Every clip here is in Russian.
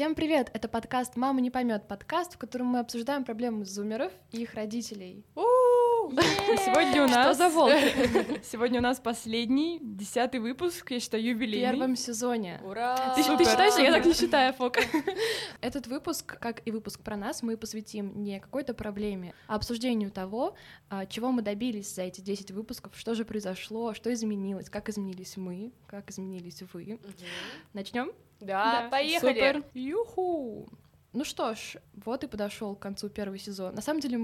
Всем привет! Это подкаст «Мама не поймет», подкаст, в котором мы обсуждаем проблемы зумеров и их родителей. Сегодня у нас... Что за волк? Сегодня у нас последний, 10-й выпуск, я считаю, юбилейный. В первом сезоне. Ура! Ты считаешь? Я так не считаю, Фок. Этот выпуск, как и выпуск про нас, мы посвятим не какой-то проблеме, а обсуждению того, чего мы добились за эти 10 выпусков, что же произошло, что изменилось, как изменились мы, как изменились вы. Начнем? Да, поехали! Супер! Юху! Ну что ж, вот и подошел к концу первый сезон. На самом деле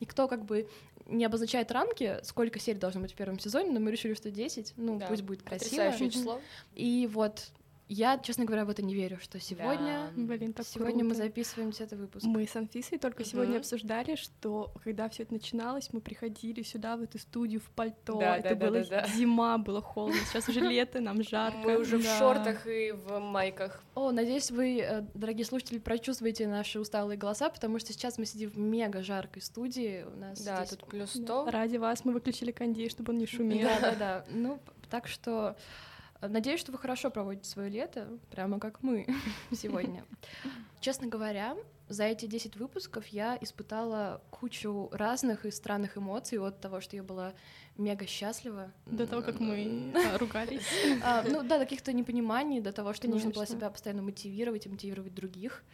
никто как бы не обозначает рамки, сколько серий должно быть в первом сезоне, но мы решили, что 10, да, пусть будет красиво. Потрясающее число. И вот я, честно говоря, в это не верю, что сегодня, да. Блин, так сегодня круто. Мы записываем 10-й выпуск. Мы с Анфисой только сегодня обсуждали, что когда все это начиналось, мы приходили сюда, в эту студию, в пальто. Да, это была зима, было холодно, сейчас уже лето, нам жарко. Мы уже в шортах и в майках. О, надеюсь, вы, дорогие слушатели, прочувствуете наши усталые голоса, потому что сейчас мы сидим в мега жаркой студии. У нас да, здесь... тут плюс 100. Ради вас мы выключили кондей, чтобы он не шумел. Да-да-да, ну, так что... Надеюсь, что вы хорошо проводите свое лето, прямо как мы сегодня. Честно говоря, за эти 10 выпусков я испытала кучу разных и странных эмоций от того, что я была мега счастлива. До того, как мы ругались. Ну да, каких-то непониманий, до того, что нужно было себя постоянно мотивировать и мотивировать других.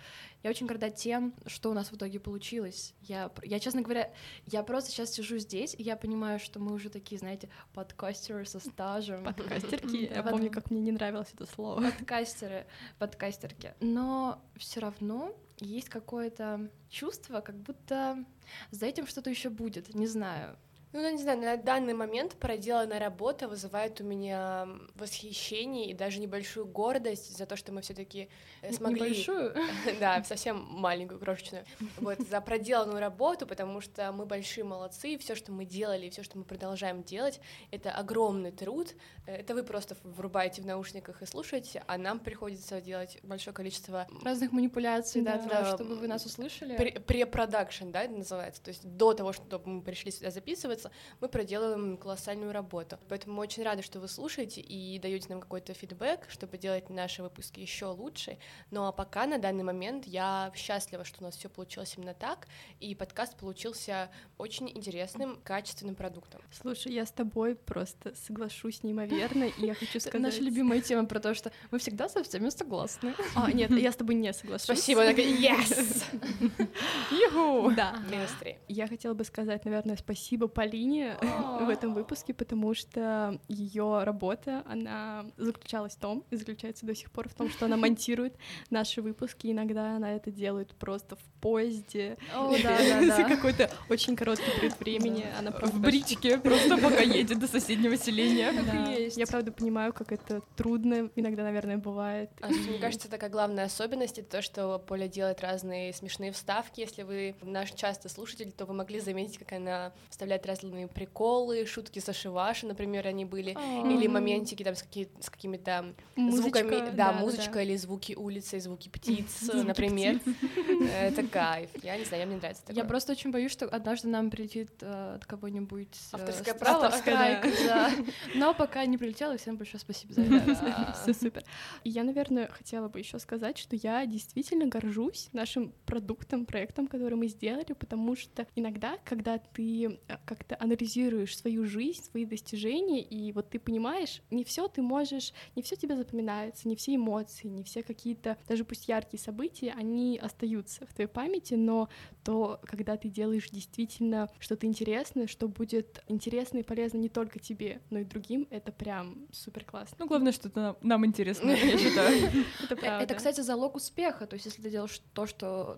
Я очень горда тем, что у нас в итоге получилось. Я, честно говоря, я просто сейчас сижу здесь, и я понимаю, что мы уже такие, знаете, подкастеры со стажем. Подкастерки. Я помню, как мне не нравилось это слово. Подкастеры, подкастерки. Но все равно есть какое-то чувство, как будто за этим что-то еще будет, не знаю. Ну, не знаю, на данный момент проделанная работа вызывает у меня восхищение и даже небольшую гордость за то, что мы все-таки смогли... Небольшую? Да, совсем маленькую, крошечную. Вот, за проделанную работу, потому что мы большие молодцы, и все, что мы делали, и все, что мы продолжаем делать, это огромный труд. Это вы просто врубаете в наушниках и слушаете, а нам приходится делать большое количество... Разных манипуляций, да, для того, чтобы вы нас услышали. Препродакшн, да, это называется. То есть до того, чтобы мы пришли сюда записывать, мы проделываем колоссальную работу. Поэтому мы очень рады, что вы слушаете и даете нам какой-то фидбэк, чтобы делать наши выпуски еще лучше. Ну а пока, на данный момент, я счастлива, что у нас все получилось именно так, и подкаст получился очень интересным, качественным продуктом. Слушай, я с тобой просто соглашусь неимоверно, и я хочу сказать... Наша любимая тема про то, что мы всегда со всеми согласны. А, нет, я с тобой не соглашусь. Спасибо, я такая, yes! Юху! Да. Я хотела бы сказать, наверное, спасибо Полине в этом выпуске, потому что ее работа, она заключалась в том, и заключается до сих пор в том, что она монтирует наши выпуски, иногда она это делает просто в поезде, за какой-то очень короткий период времени. Она в бричке просто пока едет до соседнего селения. Я, правда, понимаю, как это трудно, иногда, наверное, бывает. Мне кажется, такая главная особенность — это то, что Поля делает разные смешные вставки. Если вы наш частый слушатель, то вы могли заметить, как она вставляет разные приколы, шутки Саши Ваши, например, они были, или моментики там с какими-то звуками, да, музычка, или звуки улицы, звуки птиц, например. Это кайф. Я не знаю, мне нравится такое. Я просто очень боюсь, что однажды нам прилетит от кого-нибудь авторское право. Но пока не прилетело, всем большое спасибо за это. Все супер. И я, наверное, хотела бы еще сказать, что я действительно горжусь нашим продуктом, проектом, который мы сделали, потому что иногда, когда ты как-то анализируешь свою жизнь, свои достижения, и вот ты понимаешь, не все ты можешь, не все тебе запоминается, не все эмоции, не все какие-то, даже пусть яркие события, они остаются в твоей памяти, но то, когда ты делаешь действительно что-то интересное, что будет интересно и полезно не только тебе, но и другим, это прям супер классно. Ну, главное, что это нам интересно, я считаю. Это, кстати, залог успеха, то есть если ты делаешь то,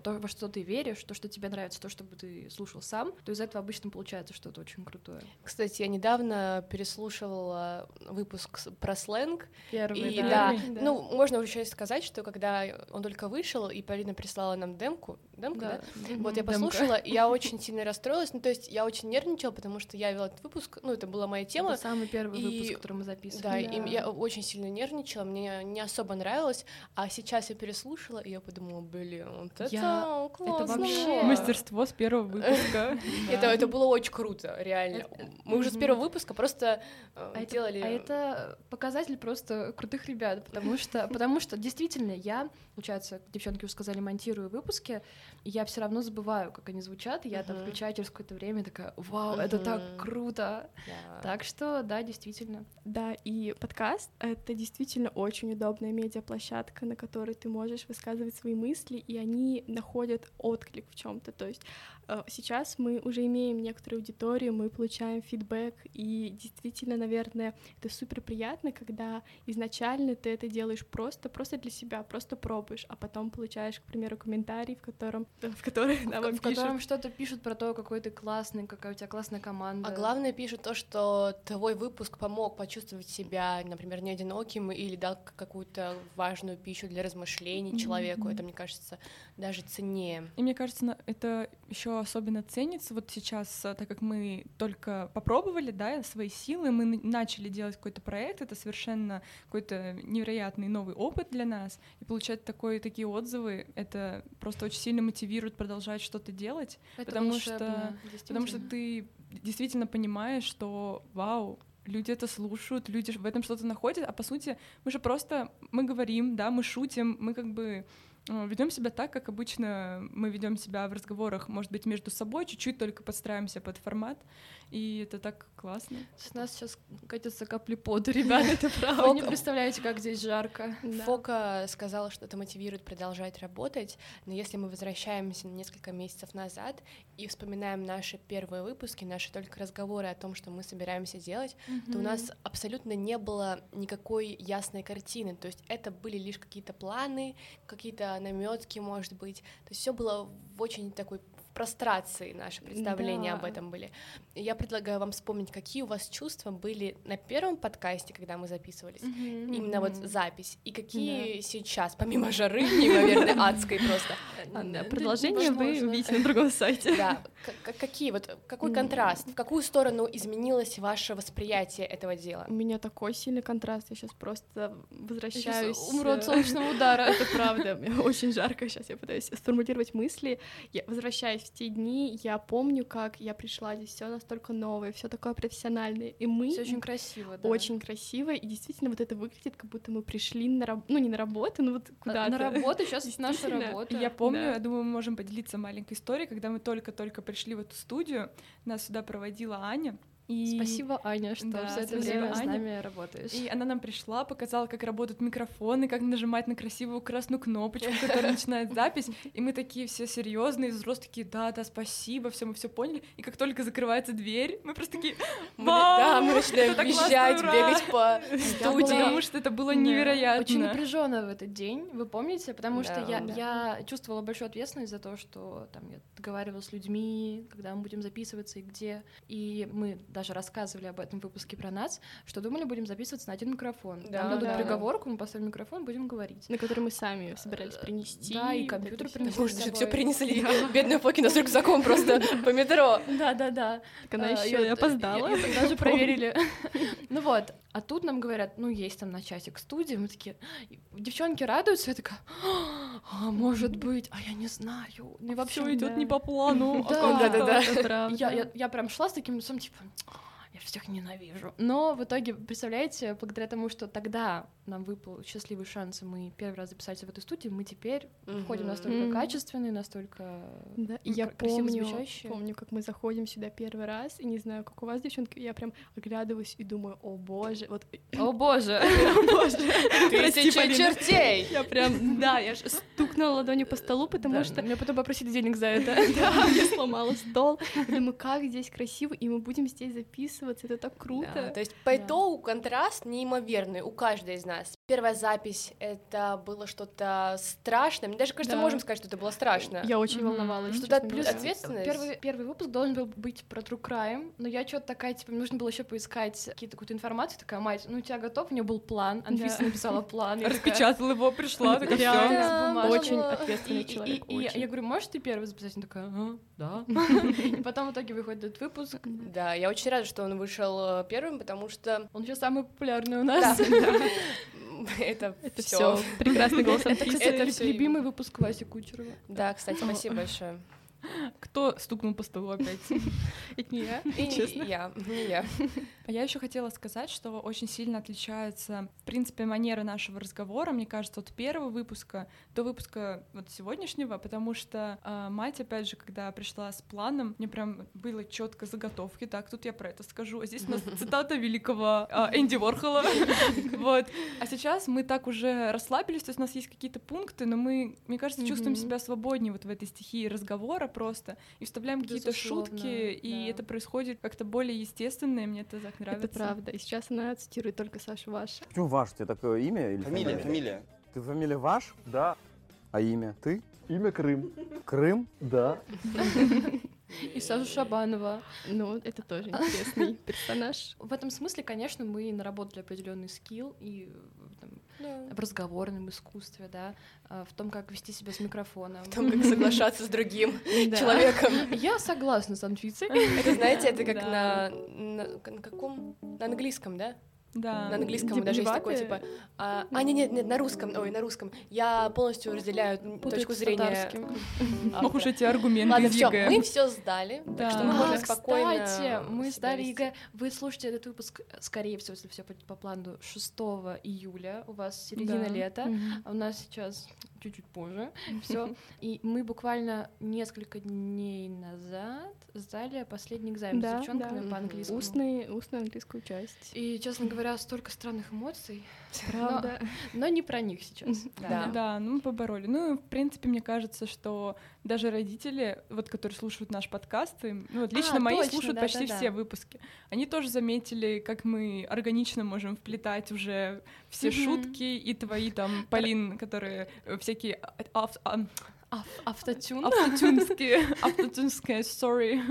во что ты веришь, то, что тебе нравится, то, что ты слушал сам, то из этого обычно получается что-то очень крутое. Кстати, я недавно переслушивала выпуск про сленг. Первый, и, да. Ну, можно еще сказать, что когда он только вышел, и Полина прислала нам демку, да? Вот я послушала, и я очень сильно расстроилась, ну, то есть я очень нервничала, потому что я вела этот выпуск, ну, это была моя тема. Это самый первый выпуск, который мы записывали. Да, и я очень сильно нервничала, мне не особо нравилось, а сейчас я переслушала, и я подумала, блин, вот это классно. Это вообще мастерство с первого выпуска. Это было очень круто. реально. Мы уже с первого выпуска просто делали... Это показатель просто крутых ребят, потому что действительно я, получается, девчонки уже сказали, монтирую выпуски, и я все равно забываю, как они звучат, и я там включаю через какое-то время такая, вау, это так круто. Так что, да, действительно. Да, и подкаст — это действительно очень удобная медиаплощадка, на которой ты можешь высказывать свои мысли, и они находят отклик в чем-то. То есть сейчас мы уже имеем некоторую аудиторию, мы получаем фидбэк, и действительно, наверное, это супер приятно, когда изначально ты это делаешь просто для себя, просто пробуешь, а потом получаешь, к примеру, комментарий, в котором что-то пишут про то, какой ты классный, какая у тебя классная команда. А главное, пишут то, что твой выпуск помог почувствовать себя, например, не одиноким или дал какую-то важную пищу для размышлений человеку. Это, мне кажется, даже ценнее. И мне кажется, это еще особенно ценится вот сейчас, так как мы только попробовали, да, свои силы, мы начали делать какой-то проект, это совершенно какой-то невероятный новый опыт для нас, и получать такие отзывы, это просто очень сильно мотивирует продолжать что-то делать, потому что ты действительно понимаешь, что вау, люди это слушают, люди в этом что-то находят, а по сути мы же просто, мы говорим, да, мы шутим, мы как бы... ведем себя так, как обычно мы ведем себя в разговорах, может быть, между собой, чуть-чуть только подстраиваемся под формат, и это так классно. С нас сейчас катятся капли пота, ребята, это правда. Вы не представляете, как здесь жарко. Фока сказала, что это мотивирует продолжать работать, но если мы возвращаемся на несколько месяцев назад и вспоминаем наши первые выпуски, наши только разговоры о том, что мы собираемся делать, то у нас абсолютно не было никакой ясной картины, то есть это были лишь какие-то планы, какие-то намётки, может быть. То есть все было в очень такой прострации, наши представления об этом были. Я предлагаю вам вспомнить, какие у вас чувства были на первом подкасте, когда мы записывались, именно вот запись, и какие сейчас, помимо жары, неимоверной, адской просто. Продолжение вы увидите на другом сайте. Да, какой контраст, в какую сторону изменилось ваше восприятие этого дела? У меня такой сильный контраст, я сейчас просто возвращаюсь. Умру от солнечного удара. Это правда, очень жарко, сейчас я пытаюсь сформулировать мысли. Я возвращаюсь в те дни, я помню, как я пришла, здесь все настолько новое, все такое профессиональное, и мы... Все очень красиво, да. Очень красиво, и действительно вот это выглядит, как будто мы пришли на работу, ну не на работу, но вот куда-то. На работу, сейчас есть наша работа. Я помню, да. Я думаю, мы можем поделиться маленькой историей, когда мы только-только пришли в эту студию, нас сюда проводила Аня. И... Спасибо, Аня, что все это время с нами работаешь. И она нам пришла, показала, как работают микрофоны, как нажимать на красивую красную кнопочку, которая начинает запись. И мы такие все серьезные, взрослые, такие, да, спасибо, все, мы все поняли. И как только закрывается дверь, мы просто такие, да, мы начинаем визжать, бегать по студии, потому что это было невероятно. Очень напряженно в этот день, вы помните, потому что я чувствовала большую ответственность за то, что там я договаривалась с людьми, когда мы будем записываться и где, и мы даже рассказывали об этом в выпуске про нас, что думали, будем записываться на один микрофон. Да, дадут приговорку, мы поставим микрофон, будем говорить. На который мы сами собирались принести. Да, и компьютер принесли. Может, все принесли. Бедная Фокина с рюкзаком просто по метро. Да. Так она еще и опоздала. Даже проверили. Ну вот. А тут нам говорят, есть там на часик студии, мы такие, девчонки радуются, я такая, а может быть, а я не знаю, и вообще идет не по плану, да, я прям шла с таким лицом, типа, я всех ненавижу, но в итоге, представляете, благодаря тому, что тогда нам выпал счастливый шанс, и мы первый раз записались в эту студию, мы теперь входим настолько качественные, настолько красиво звучащие. Я помню, как мы заходим сюда первый раз, и не знаю, как у вас, девчонки, я прям оглядываюсь и думаю, о боже, тысяча чертей! Я прям, я же стукнула ладонью по столу, потому что... Меня потом попросили денег за это. Да, я сломала стол. Думаю, как здесь красиво, и мы будем здесь записывать. Это так круто. Да, то есть по итогу контраст неимоверный у каждой из нас. Первая запись — это было что-то страшное. Мне даже кажется, можем сказать, что это было страшно. Я очень волновалась. Что-то плюс ответственность. Первый выпуск должен был быть про true crime, но я что-то такая, типа, нужно было еще поискать какую-то информацию. Такая, мать, у тебя готов? У нее был план. Анфиса написала план. Распечатала его, пришла. Очень ответственный человек. И я говорю, можешь ты первый записать? Она такая, да. И потом в итоге выходит этот выпуск. Да, я очень рада, что он вышел первым, потому что он сейчас самый популярный у нас. Это все прекрасный голос. Это, кстати, любимый выпуск Васи Кучерова. Да, кстати, спасибо большое. Кто стукнул по столу опять? Это не я, честно. Не я. А я еще хотела сказать, что очень сильно отличаются, в принципе, манеры нашего разговора, мне кажется, от первого выпуска до выпуска вот сегодняшнего, потому что мать, опять же, когда пришла с планом, мне прям было четко заготовки, так, тут я про это скажу, а здесь у нас цитата великого Энди Уорхола, вот. А сейчас мы так уже расслабились, то есть у нас есть какие-то пункты, но мы, мне кажется, чувствуем себя свободнее вот в этой стихии разговора просто, и вставляем какие-то шутки, и это происходит как-то более естественно, и мне это так нравится. Это правда, и сейчас она цитирует только Сашу Ваша. Почему Ваш? Тебе такое имя или фамилия? Фамилия. Ты фамилия Ваш? Да. А имя? Ты? Имя Крым. Крым? Да. И Сашу Шабанова. Ну, это тоже интересный персонаж. В этом смысле, конечно, мы наработали определенный скилл и в разговорном искусстве, да, в том, как вести себя с микрофоном. В том, как соглашаться с другим человеком. Я согласна с Анфисой. Это, знаете, это как на каком? На английском, да? Да. На английском даже есть такое, типа... Нет, на русском. Ой, на русском. Я полностью разделяю точку зрения... Ох уж эти аргументы. Ладно, всё, мы все сдали, так что мы можем спокойно... Кстати, мы сдали ЕГЭ. Вы слушаете этот выпуск, скорее всего, если все пойдет по плану, 6 июля. У вас середина лета. У нас сейчас чуть-чуть позже. Все. И мы буквально несколько дней назад сдали последний экзамен с девчонками по английскому. Устную английскую часть. И, честно говоря, столько странных эмоций, правда, но не про них сейчас. Да, ну мы побороли. Ну, в принципе, мне кажется, что даже родители, вот которые слушают наш подкаст, и, ну, вот лично мои точно, слушают почти все выпуски, они тоже заметили, как мы органично можем вплетать уже все шутки и твои там, Полин, которые всякие... Автотюнские story,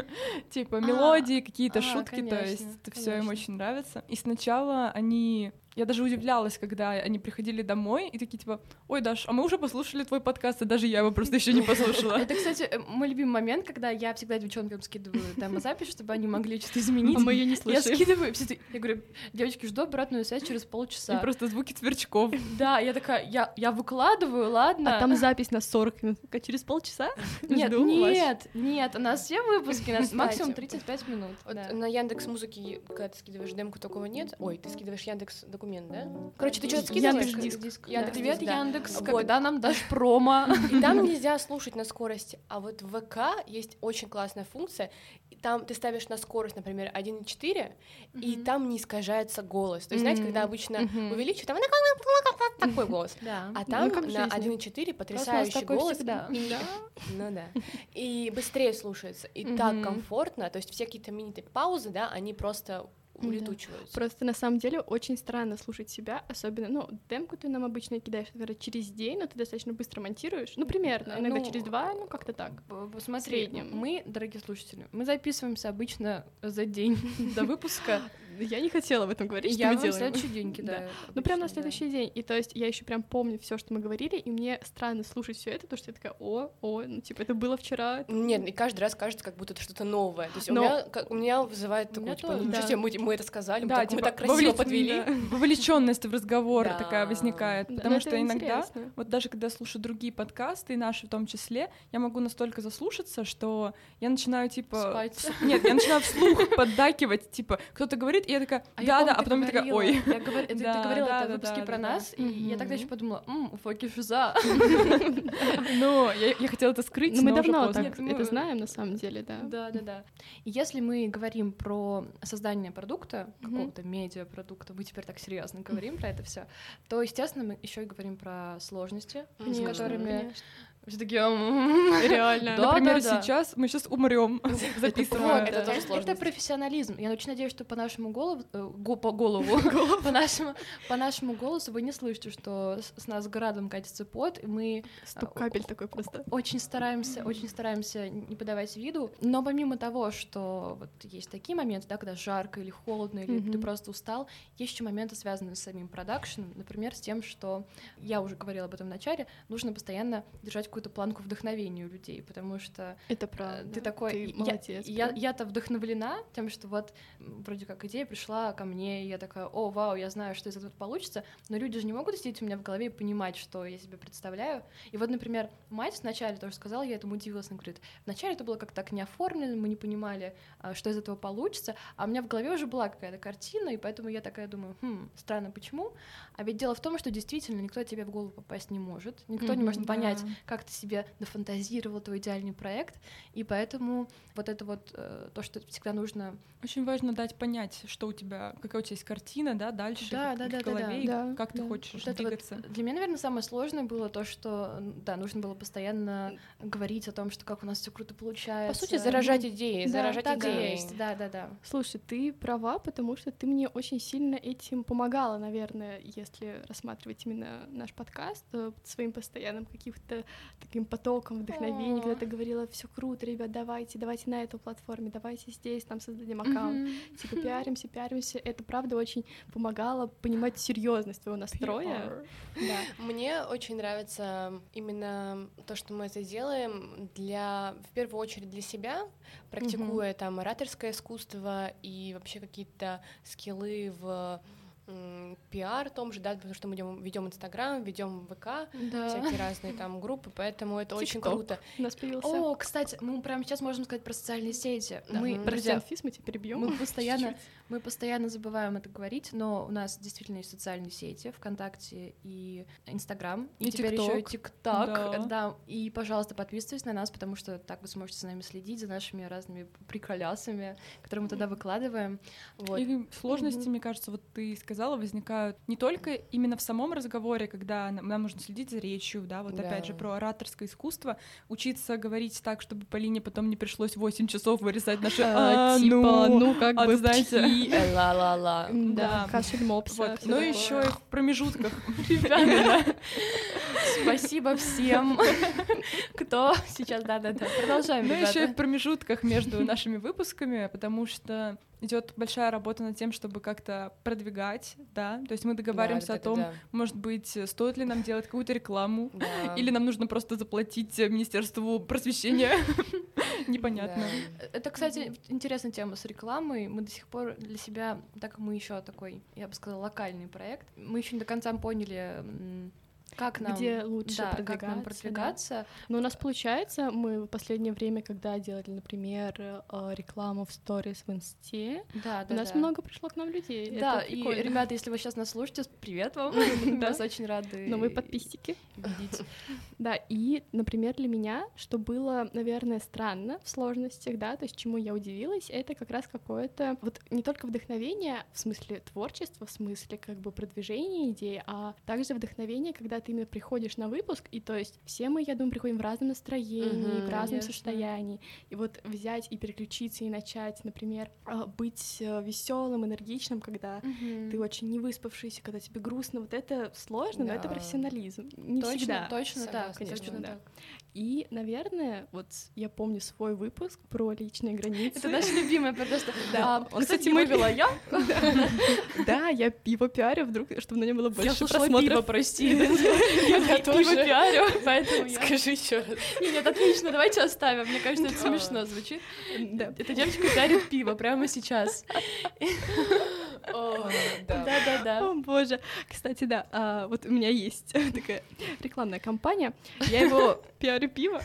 типа мелодии, какие-то шутки, то есть это все им очень нравится. И сначала они... Я даже удивлялась, когда они приходили домой и такие типа: «Ой, Даш, а мы уже послушали твой подкаст, а даже я его просто еще не послушала». Это, кстати, мой любимый момент, когда я всегда девчонкам скидываю запись, чтобы они могли что-то изменить. А мы её не слушаем. Я скидываю, я говорю: «Девочки, жду обратную связь через полчаса». И просто звуки тверчков. Да, я такая, я выкладываю, ладно. А там запись на 40 минут. А через полчаса? Нет, у нас все выпуски, максимум 35 минут. На Яндекс.Музыке, когда ты скидываешь демку, такого нет. Ой, ты скидываешь Яндекс документ, да? Короче, ты что-то скидываешь? Яндекс.Диск. Привет, Яндекс, когда нам дашь промо? И там нельзя слушать на скорости, а вот в ВК есть очень классная функция, там ты ставишь на скорость, например, 1.4, и там не искажается голос. То есть, знаете, когда обычно увеличивают, там такой голос, а там на 1.4 потрясающий голос. И быстрее слушается, и так комфортно, то есть все какие-то мини-паузы, да, они просто... улетучиваются. Просто на самом деле очень странно слушать себя, особенно, демку ты нам обычно кидаешь, наверное, через день, но ты достаточно быстро монтируешь, примерно, иногда через 2, как-то так, в среднем. Мы, дорогие слушатели, мы записываемся обычно за день до выпуска. Я не хотела об этом говорить, что мы делаем. Я вам следующий день кидаю. Прям на следующий день, и то есть я еще прям помню все, что мы говорили, и мне странно слушать все это, потому что я такая: это было вчера. Нет, и каждый раз кажется, как будто это что-то новое. То есть у меня вызывает такое, мы это сказали, мы так красиво подвели. Вовлеченность в разговор такая возникает, потому что иногда, вот даже когда слушаю другие подкасты, и наши в том числе, я могу настолько заслушаться, что я начинаю я начинаю вслух поддакивать, кто-то говорит, и я такая: да, а потом такая: ой. Ты говорила выпуски про нас, и я тогда еще подумала: у Фоки шиза. Ну, я хотела это скрыть, но мы давно это знаем, на самом деле, да. Да. Если мы говорим про создание продукта, какого-то медиапродукта, мы теперь так серьезно говорим про это все, то, естественно, мы еще и говорим про сложности, с которыми все такие: реально. Например, мы сейчас умрем, записывая. Это тоже сложность. Это профессионализм. Я очень надеюсь, что по нашему голосу вы не слышите, что с нас градом катится пот, и мы... Стук капель такой просто. Очень стараемся не подавать виду, но помимо того, что вот есть такие моменты, когда жарко или холодно, или ты просто устал, есть еще моменты, связанные с самим продакшеном, например, с тем, что, я уже говорила об этом в начале, нужно постоянно держать какую-то планку вдохновения у людей, потому что это правда. Ты такой, ты молодец. Я-то вдохновлена тем, что вот вроде как идея пришла ко мне, и я такая, о, вау, я знаю, что из этого получится, но люди же не могут сидеть у меня в голове и понимать, что я себе представляю. И вот, например, мать вначале тоже сказала, я этому удивилась, она говорит, вначале это было как-то так не оформлено, мы не понимали, что из этого получится, а у меня в голове уже была какая-то картина, и поэтому я такая думаю, странно, почему? А ведь дело в том, что действительно никто тебе в голову попасть не может, никто не может понять, как ты себе нафантазировал твой идеальный проект, и поэтому вот это вот то, что всегда нужно... Очень важно дать понять, что у тебя, какая у тебя есть картина, да, дальше в голове, как ты хочешь вот двигаться. Вот для меня, наверное, самое сложное было то, что, да, нужно было постоянно говорить о том, что как у нас все круто получается. По сути, заражать идеи, Да. Слушай, ты права, потому что ты мне очень сильно этим помогала, наверное, если рассматривать именно наш подкаст, своим постоянным каким-то таким потоком вдохновения, когда ты говорила, все круто, ребят, давайте на эту платформе, давайте здесь, там создадим аккаунт, типа пиаримся. Это правда очень помогало понимать серьезность твоего настроя. Да. Мне очень нравится именно то, что мы это делаем в первую очередь для себя, практикуя там ораторское искусство и вообще какие-то скиллы в пиар том же, да, потому что мы ведем Инстаграм, ведем ВК, всякие разные там группы, поэтому это TikTok. Очень круто. У нас появился. О, кстати, мы прямо сейчас можем сказать про социальные сети. Да. Мы, друзья, Анфис, мы тебя перебьем. Мы постоянно забываем это говорить, но у нас действительно есть социальные сети, ВКонтакте и Инстаграм, и теперь TikTok. Еще и ТикТок. Да. И, пожалуйста, подписывайтесь на нас, потому что так вы сможете за нами следить, за нашими разными приколясами, которые мы туда выкладываем. Вот. И сложности, мне кажется, вот ты сказала, возникают не только именно в самом разговоре, когда нам нужно следить за речью, да, вот опять же про ораторское искусство, учиться говорить так, чтобы Полине потом не пришлось 8 часов вырезать наши ла-ла-ла. Да, кашель мопса. Ну еще и в промежутках. Спасибо всем, кто сейчас, продолжаем. Ну еще и в промежутках между нашими выпусками, потому что идет большая работа над тем, чтобы как-то продвигать, да, то есть мы договариваемся о том, может быть, стоит ли нам делать какую-то рекламу, или нам нужно просто заплатить Министерству просвещения, непонятно. Это, кстати, интересная тема с рекламой, мы до сих пор для себя, так как мы еще такой, я бы сказала, локальный проект, мы еще не до конца поняли, как нам продвигаться. Да. Но у нас получается, мы в последнее время, когда делали, например, рекламу в сторис в Инсте, у нас много пришло к нам людей. Да, и, ребята, если вы сейчас нас слушаете, привет вам, нас очень рады. Но мы подписчики. Да, и, например, для меня, что было, наверное, странно в сложностях, да, то есть чему я удивилась, это как раз какое-то, вот не только вдохновение, в смысле творчества, в смысле как бы продвижения идеи, а также вдохновение, когда ты именно приходишь на выпуск, и то есть все мы, я думаю, приходим в разном настроении, в разном состоянии, и вот взять и переключиться, и начать, например, быть веселым, энергичным, когда ты очень невыспавшийся, когда тебе грустно, вот это сложно, но это профессионализм. Не точно, всегда. Точно так. И, наверное, вот я помню свой выпуск про личные границы. Это наша любимая, потому что... Кстати, вывела я. Да, я пиво пиарю, вдруг, чтобы на нем было больше просмотров. Я слушала пиво, прости. Я тоже пиарю, поэтому я... Скажи еще раз. Нет, отлично, давайте оставим. Мне кажется, это смешно звучит. Эта девочка пиарит пиво прямо сейчас. О, боже. Кстати, да, вот у меня есть такая рекламная кампания. Я его пиарю пиво,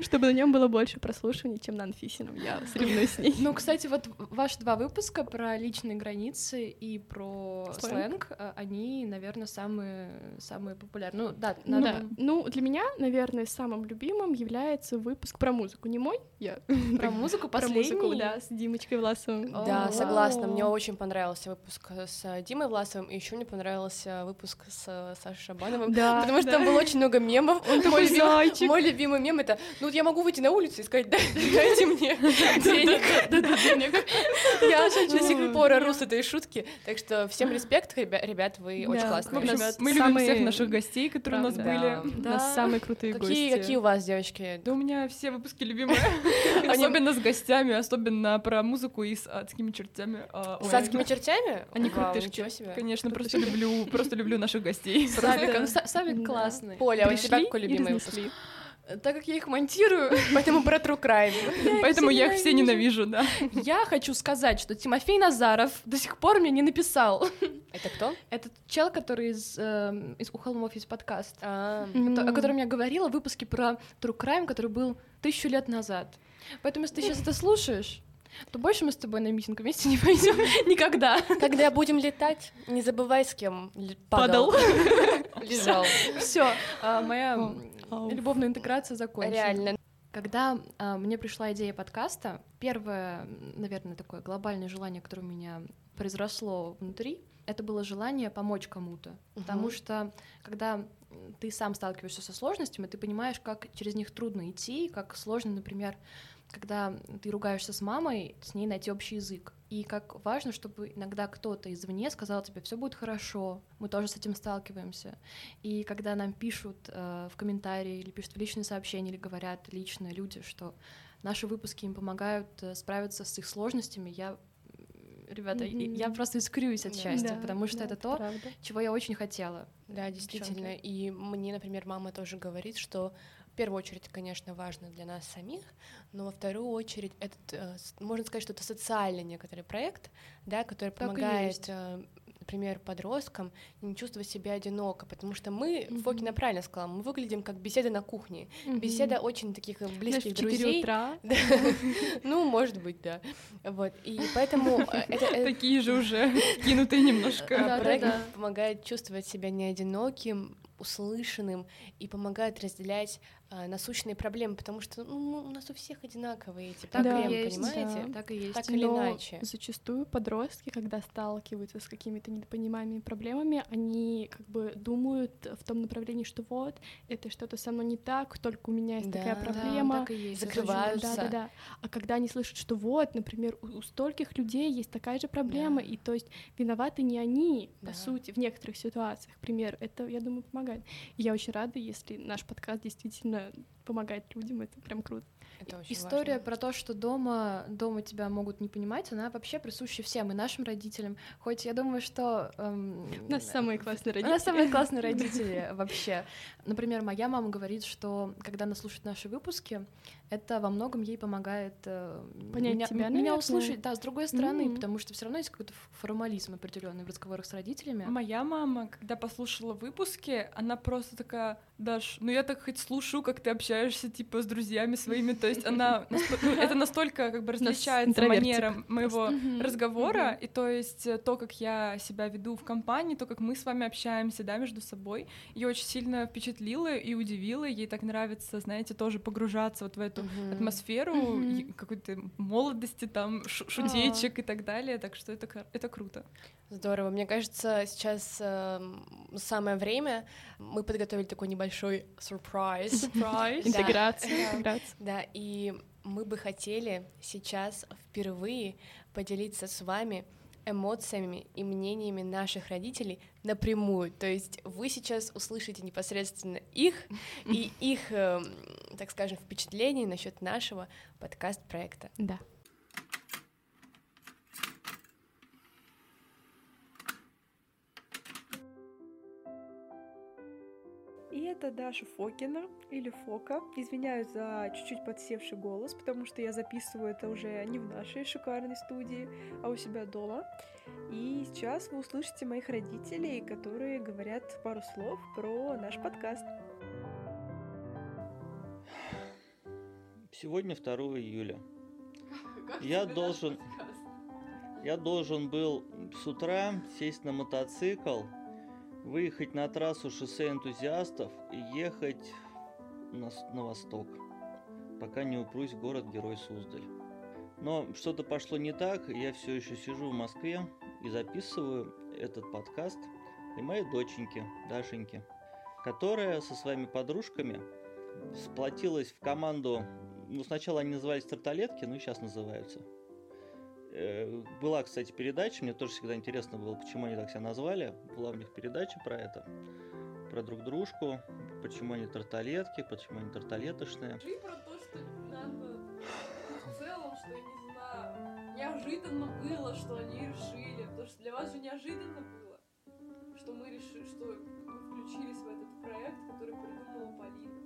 чтобы на нем было больше прослушиваний, чем на Анфисином. Я соревнуюсь с ней. Ну, кстати, вот ваши два выпуска про личные границы и про сленг, они, наверное, самые популярные. Ну, для меня, наверное, самым любимым является выпуск про музыку. Не мой, я. Про музыку последний? Про музыку, да, с Димочкой Власовым. Да, согласна, мне очень понравился выпуск с Димой Власовым, и еще мне понравился выпуск с Сашей Шабановым, потому что там было очень много мемов. Он такой зайчик. Мой любимый мем — это, ну, я могу выйти на улицу и сказать, дайте мне денег. Я до сих пор ору с этой шутки, так что всем респект, ребят, вы очень классные. Мы любим всех наших гостей, которые у нас были. У нас самые крутые гости. Какие у вас, девочки? Да у меня все выпуски любимые, особенно с гостями, особенно про музыку и с адскими чертями. С адскими чертями? Они крутые, ничего себе. Конечно, просто люблю наших гостей. Савик классный. Поля, у тебя какой любимый выпуск? Так как я их монтирую, поэтому про true crime. Поэтому я их все ненавижу, да. Я хочу сказать, что Тимофей Назаров до сих пор мне не написал. Это кто? Это чел, который из «У холмов есть подкаст», о котором я говорила в выпуске про true crime, который был 1000 лет назад. Поэтому, если ты сейчас это слушаешь, то больше мы с тобой на митинг вместе не пойдем никогда. Когда будем летать, не забывай, с кем падал. Лежал. Все, моя любовная интеграция закончена. Реально. Когда мне пришла идея подкаста, первое, наверное, такое глобальное желание, которое у меня произросло внутри, это было желание помочь кому-то. Потому что, когда ты сам сталкиваешься со сложностями, ты понимаешь, как через них трудно идти, как сложно, например, когда ты ругаешься с мамой, с ней найти общий язык. И как важно, чтобы иногда кто-то извне сказал тебе: «Все будет хорошо, мы тоже с этим сталкиваемся». И когда нам пишут в комментарии или пишут в личные сообщения, или говорят лично люди, что наши выпуски им помогают справиться с их сложностями, ребята, я просто искрюсь от счастья, потому что это то, правда, чего я очень хотела. Да, действительно. И мне, например, мама тоже говорит, что в первую очередь, конечно, важно для нас самих, но во вторую очередь это, можно сказать, что это социальный некоторый проект, да, который помогает, например, подросткам не чувствовать себя одиноко, потому что мы, Фокина правильно сказала, мы выглядим как беседа на кухне, беседа очень таких близких друзей. 4 утра. Ну, может быть, да. Вот, и поэтому... Такие же уже, кинутые немножко. Проект помогает чувствовать себя не одиноким, услышанным, и помогает разделять насущные проблемы, потому что у нас у всех одинаковые эти проблемы, есть, понимаете? Да. Так и есть. Так или иначе. Зачастую подростки, когда сталкиваются с какими-то недопонимаемыми проблемами, они как бы думают в том направлении, что вот, это что-то со мной не так, только у меня есть такая проблема. Да, так и есть. Закрываются. Да. А когда они слышат, что вот, например, у стольких людей есть такая же проблема, и то есть виноваты не они, по сути, в некоторых ситуациях, к примеру, это, я думаю, помогает. И я очень рада, если наш подкаст действительно помогать людям, это прям круто. Это очень история важно. Про то, что дома тебя могут не понимать, она вообще присуща всем, и нашим родителям. Хоть я думаю, что... у нас самые классные родители. У нас самые классные родители вообще. Например, моя мама говорит, что когда она слушает наши выпуски, это во многом ей помогает меня услышать, да, с другой стороны, потому что все равно есть какой-то формализм определенный в разговорах с родителями. Моя мама, когда послушала выпуски, она просто такая: «Даш, ну я так хоть слушаю, как ты общаешься, типа, с друзьями своими», то есть она... Это настолько как бы различается манера моего разговора, и то есть то, как я себя веду в компании, то, как мы с вами общаемся, да, между собой, ее очень сильно впечатлило и удивило, ей так нравится, знаете, тоже погружаться вот в эту атмосферу какой-то молодости, там, шутечек и так далее, так что это круто. Здорово. Мне кажется, сейчас самое время. Мы подготовили такой небольшой сюрприз. Интеграция. Да, и мы бы хотели сейчас впервые поделиться с вами эмоциями и мнениями наших родителей напрямую. То есть вы сейчас услышите непосредственно их и их, так скажем, впечатления насчет нашего подкаст-проекта. Да. И это Даша Фокина, или Фока. Извиняюсь за чуть-чуть подсевший голос, потому что я записываю это уже не в нашей шикарной студии, а у себя дома. И сейчас вы услышите моих родителей, которые говорят пару слов про наш подкаст. Сегодня 2 июля. Я должен был с утра сесть на мотоцикл, выехать на трассу шоссе энтузиастов и ехать на восток, пока не упрусь в город-герой Суздаль. Но что-то пошло не так, я все еще сижу в Москве и записываю этот подкаст для моей доченьки Дашеньки, которая со своими подружками сплотилась в команду, сначала они назывались «Тарталетки», но и сейчас называются. Была, кстати, передача, мне тоже всегда интересно было, почему они так себя назвали. Была у них передача про это, про друг дружку, почему они тарталетки, почему они тарталеточные. Скажи про то, что надо в целом, что, я не знаю, неожиданно было, что они решили, потому что для вас же неожиданно было, что мы включились в этот проект, который придумала Полина.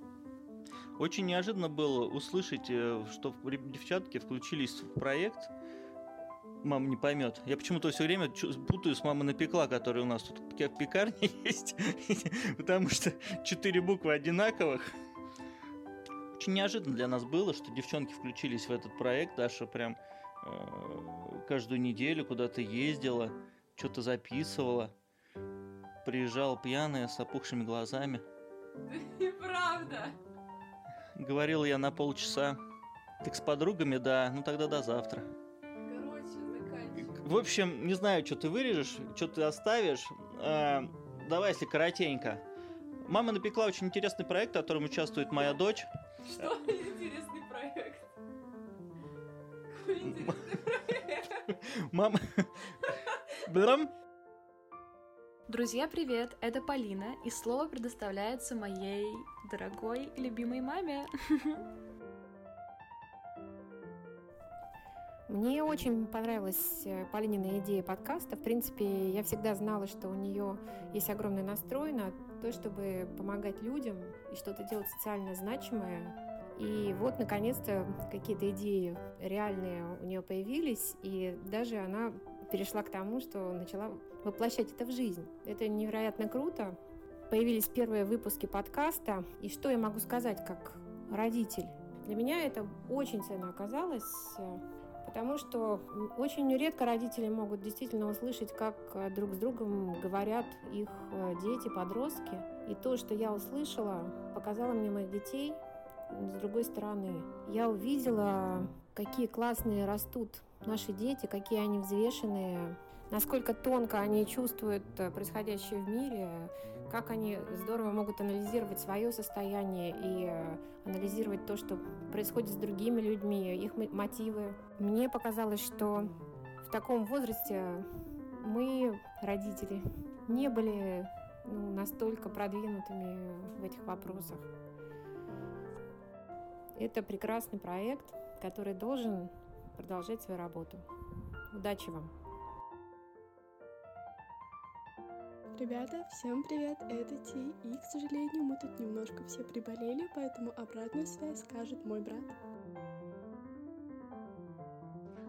Очень неожиданно было услышать, что девчатки включились в проект «Мама не поймет». Я почему-то все время путаю с «Мама напекла», которая у нас тут в пекарне есть, потому что 4 буквы одинаковых. Очень неожиданно для нас было, что девчонки включились в этот проект. Даша прям каждую неделю куда-то ездила, что-то записывала. Приезжала пьяная, с опухшими глазами. Неправда. Говорил я на полчаса. Так с подругами, да, ну тогда до завтра. Короче, заканчивай. В общем, не знаю, что ты вырежешь, что ты оставишь. Давай, если коротенько. «Мама напекла» — очень интересный проект, в котором участвует моя дочь. Что интересный проект? Какой интересный проект? Мама... Брам... Друзья, привет! Это Полина, и слово предоставляется моей дорогой и любимой маме. Мне очень понравилась Полинина идея подкаста. В принципе, я всегда знала, что у нее есть огромный настрой на то, чтобы помогать людям и что-то делать социально значимое. И вот, наконец-то, какие-то идеи реальные у нее появились, и даже она... перешла к тому, что начала воплощать это в жизнь. Это невероятно круто. Появились первые выпуски подкаста. И что я могу сказать как родитель? Для меня это очень ценно оказалось, потому что очень редко родители могут действительно услышать, как друг с другом говорят их дети, подростки. И то, что я услышала, показало мне моих детей. С другой стороны, я увидела, какие классные растут наши дети, какие они взвешенные, насколько тонко они чувствуют происходящее в мире, как они здорово могут анализировать свое состояние и анализировать то, что происходит с другими людьми, их мотивы. Мне показалось, что в таком возрасте мы, родители, не были, настолько продвинутыми в этих вопросах. Это прекрасный проект, который должен продолжать свою работу. Удачи вам! Ребята, всем привет! Это Ти, и, к сожалению, мы тут немножко все приболели, поэтому обратную связь скажет мой брат.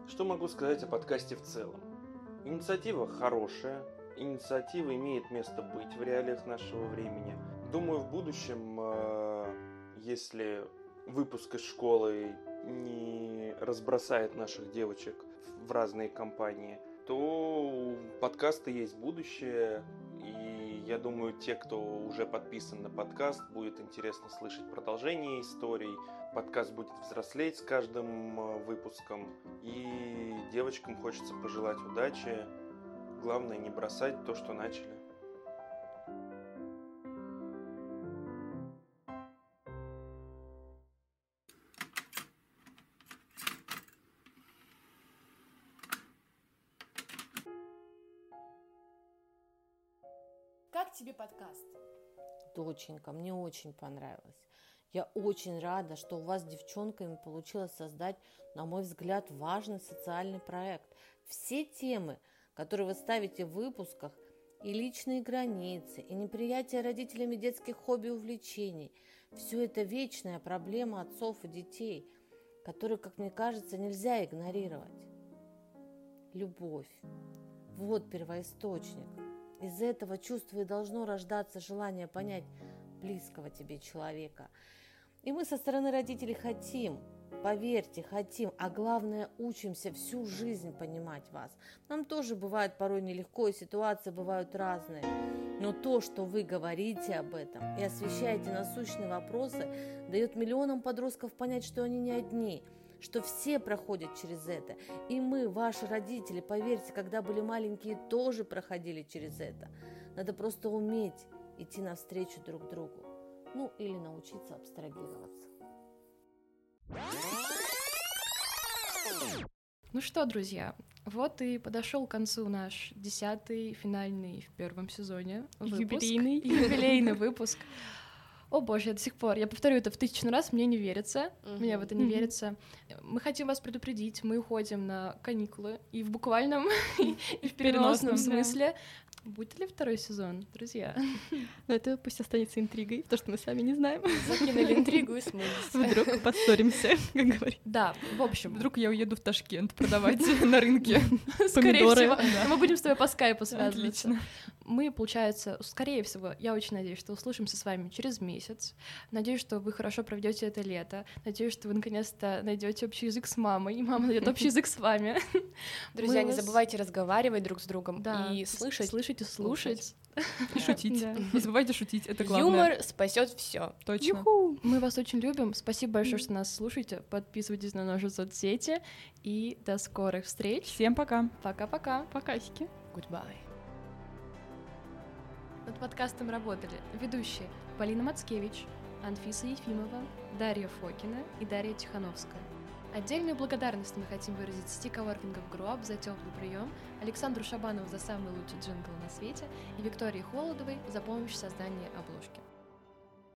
Что могу сказать о подкасте в целом? Инициатива хорошая, инициатива имеет место быть в реалиях нашего времени. Думаю, в будущем, если выпуск из школы не разбросает наших девочек в разные компании, то у подкаста есть будущее, и я думаю, те, кто уже подписан на подкаст, будет интересно слышать продолжение историй, подкаст будет взрослеть с каждым выпуском, и девочкам хочется пожелать удачи, главное не бросать то, что начали. Как тебе подкаст? Доченька, мне очень понравилось. Я очень рада, что у вас с девчонками получилось создать, на мой взгляд, важный социальный проект. Все темы, которые вы ставите в выпусках, и личные границы, и неприятие родителями детских хобби и увлечений, все это вечная проблема отцов и детей, которую, как мне кажется, нельзя игнорировать. Любовь. Вот первоисточник. Из этого чувства и должно рождаться желание понять близкого тебе человека. И мы со стороны родителей хотим, поверьте, хотим, а главное, учимся всю жизнь понимать вас. Нам тоже бывает порой нелегко, и ситуации бывают разные. Но то, что вы говорите об этом и освещаете насущные вопросы, дает миллионам подростков понять, что они не одни, что все проходят через это. И мы, ваши родители, поверьте, когда были маленькие, тоже проходили через это. Надо просто уметь идти навстречу друг другу. Или научиться абстрагироваться. Что, друзья, вот и подошел к концу наш 10-й финальный в первом сезоне выпуск. Юбилейный выпуск. О боже, я до сих пор, я повторю это в 1000 раз, мне не верится, мне в это не верится. Мы хотим вас предупредить, мы уходим на каникулы, и в буквальном, и в переносном смысле. Будет ли второй сезон, друзья? Но это пусть останется интригой, потому что мы сами не знаем. Закинули интригу и смылись. Вдруг поссоримся, как говорится. Да, в общем. Вдруг я уеду в Ташкент продавать на рынке помидоры. Мы будем с тобой по скайпу связываться. Отлично. Мы, получается, скорее всего, я очень надеюсь, что услышимся с вами через месяц. Надеюсь, что вы хорошо проведете это лето. Надеюсь, что вы наконец-то найдете общий язык с мамой, и мама найдет общий язык с вами. Друзья, не забывайте разговаривать друг с другом и слушать. И шутить. Не забывайте шутить, это главное. Юмор спасет все. Точно. Мы вас очень любим. Спасибо большое, что нас слушаете. Подписывайтесь на наши соцсети. И до скорых встреч. Всем пока. Пока-пока. Покасики. Goodbye. Над подкастом работали ведущие Полина Мацкевич, Анфиса Ефимова, Дарья Фокина и Дарья Тихановская. Отдельную благодарность мы хотим выразить Stick Working Group за теплый прием, Александру Шабанову за самый лучший джингл на свете и Виктории Холодовой за помощь в создании обложки.